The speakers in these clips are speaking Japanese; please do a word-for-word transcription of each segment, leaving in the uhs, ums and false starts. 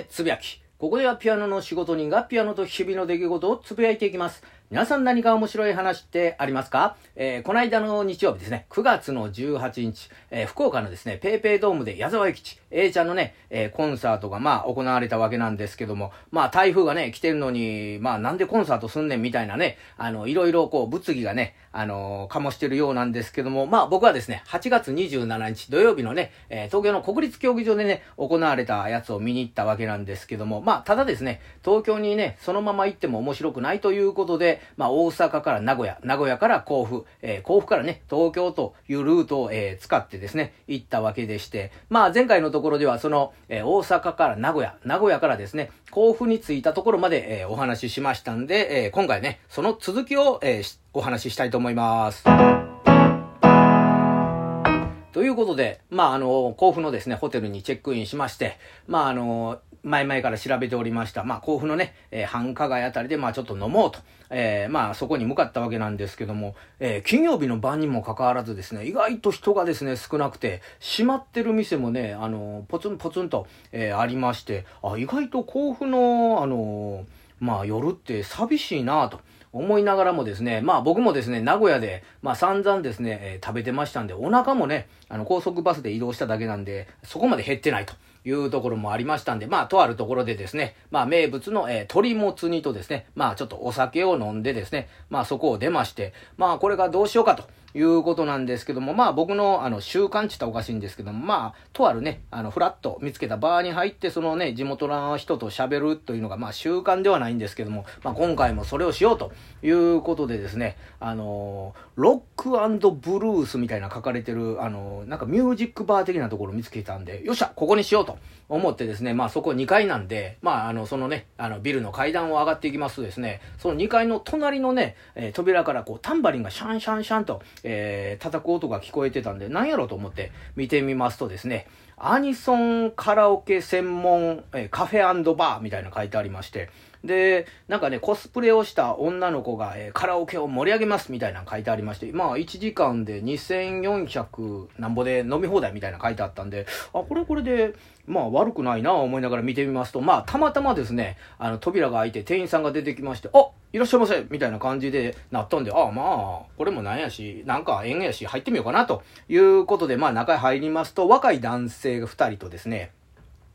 でつぶやき。ここではピアノの仕事人がピアノと日々の出来事をつぶやいていきます。皆さん何か面白い話ってありますか？えー、この間の日曜日ですね、くがつのじゅうはちにち、えー、福岡のですね、ペイペイドームで矢沢永吉、A ちゃんのね、えー、コンサートがまあ行われたわけなんですけども、まあ台風がね、来てるのに、まあなんでコンサートすんねんみたいなね、あの、いろいろこう物議がね、あのー、醸してるようなんですけども、まあ僕はですね、はちがつにじゅうしちにち土曜日のね、えー、東京の国立競技場でね、行われたやつを見に行ったわけなんですけども、まあただですね、東京にね、そのまま行っても面白くないということで、まあ大阪から名古屋、名古屋から甲府、えー、甲府からね、東京というルートを、えー、使ってですね、行ったわけでして、まあ前回のところではその、えー、大阪から名古屋、名古屋からですね、甲府に着いたところまで、えー、お話ししましたんで、えー、今回ね、その続きを、えー、お話ししたいと思います。ということで、まああの、甲府のですね、ホテルにチェックインしまして、まああの、前々から調べておりました。まあ、甲府のね、えー、繁華街あたりで、まあ、ちょっと飲もうと。えー、まあ、そこに向かったわけなんですけども、えー、金曜日の晩にもかかわらずですね、意外と人がですね、少なくて、閉まってる店もね、あのー、ポツンポツンと、えー、ありまして、あ、意外と甲府の、あのー、まあ、夜って寂しいなぁと。思いながらもですね、まあ僕もですね、名古屋で、まあ散々ですね、えー、食べてましたんで、お腹もね、あの高速バスで移動しただけなんで、そこまで減ってないというところもありましたんで、まあとあるところでですね、まあ名物の、えー、鶏もつ煮とですね、まあちょっとお酒を飲んでですね、まあそこを出まして、まあこれがどうしようかということなんですけども、まあ僕のあの習慣って言ったらおかしいんですけども、まあとあるね、あのフラッと見つけたバーに入って、そのね、地元の人と喋るというのがまあ習慣ではないんですけども、まあ今回もそれをしようと。いうことでですね、あのー、ロック&ブルースみたいな書かれてる、あのー、なんかミュージックバー的なところを見つけたんで、よっしゃ、ここにしようと思ってですね、まあそこにかいなんで、まああの、そのね、あのビルの階段を上がっていきますとですね、そのにかいの隣のね、えー、扉からこうタンバリンがシャンシャンシャンと、えー、叩く音が聞こえてたんで、なんやろうと思って見てみますとですね、アニソンカラオケ専門、えー、カフェ&バーみたいな書いてありまして、で、なんかね、コスプレをした女の子が、えー、カラオケを盛り上げますみたいなの書いてありまして、まあいちじかんでにせんよんひゃくなんぼで飲み放題みたいなの書いてあったんで、あ、これこれで、まあ悪くないなぁ思いながら見てみますと、まあたまたまですね、あの扉が開いて店員さんが出てきまして、あ、いらっしゃいませみたいな感じでなったんで、ああまあ、これもなんやし、なんか縁やし入ってみようかなということで、まあ中へ入りますと、若い男性がふたりとですね、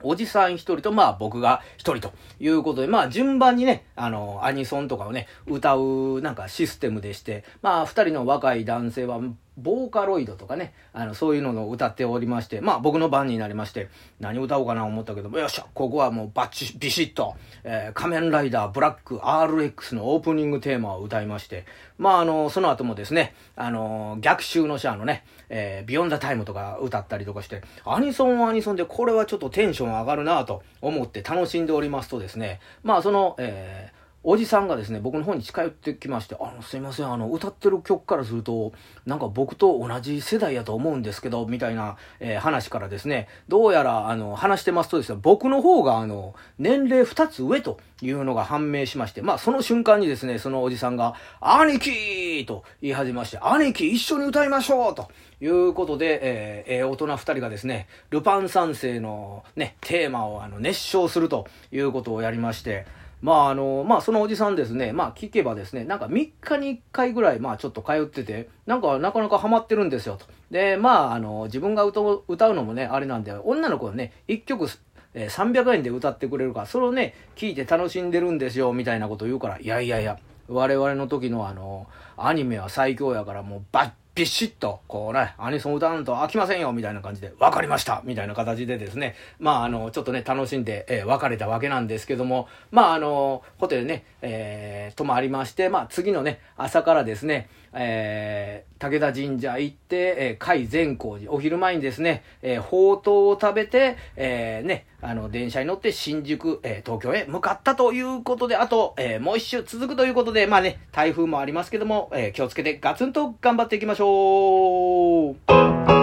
おじさん一人と、まあ僕が一人ということで、まあ順番にね、あの、アニソンとかをね、歌うなんかシステムでして、まあ二人の若い男性は、ボーカロイドとかね、あの、そういうのを歌っておりまして、まあ僕の番になりまして、何歌おうかな思ったけども、よっしゃ、ここはもうバッチ、ビシッと、えー、仮面ライダーブラック アールエックス のオープニングテーマを歌いまして、まああの、その後もですね、あの、逆襲のシャアのね、えー、ビヨンダタイムとか歌ったりとかして、アニソンはアニソンでこれはちょっとテンション上がるなぁと思って楽しんでおりますとですね、まあその、えー、おじさんがですね、僕の方に近寄ってきまして、あの、すいません、あの、歌ってる曲からすると、なんか僕と同じ世代やと思うんですけど、みたいな、えー、話からですね、どうやら、あの、話してますとですね、僕の方が、あの、年齢二つ上というのが判明しまして、まあ、その瞬間にですね、そのおじさんが、兄貴と言い始めまして、兄貴一緒に歌いましょうということで、えーえー、大人二人がですね、ルパン三世のね、テーマを、あの、熱唱するということをやりまして、まああの、まあそのおじさんですね、まあ聞けばですね、なんかみっかにいっかいぐらい、まあちょっと通ってて、なんかなかなかハマってるんですよと。で、まああの、自分が歌うのもね、あれなんで、女の子はね、いっきょく、えー、さんびゃくえんで歌ってくれるから、それをね、聞いて楽しんでるんですよ、みたいなことを言うから、いやいやいや、我々の時のあの、アニメは最強やから、もうバッビシッと、こうね、アニソン歌わんと飽きませんよ、みたいな感じで、わかりましたみたいな形でですね、まあ、あの、ちょっとね、楽しんで、えー、別れたわけなんですけども、まあ、あの、ホテルね、えー、泊まりまして、まあ、次のね、朝からですね、えー、武田神社行って、えー、甲斐善光寺、お昼前にですね、えー、ほうとうを食べて、えー、ね、あの、電車に乗って新宿、えー、東京へ向かったということで、あと、えー、もう一周続くということで、まあね、台風もありますけども、えー、気をつけてガツンと頑張っていきましょう。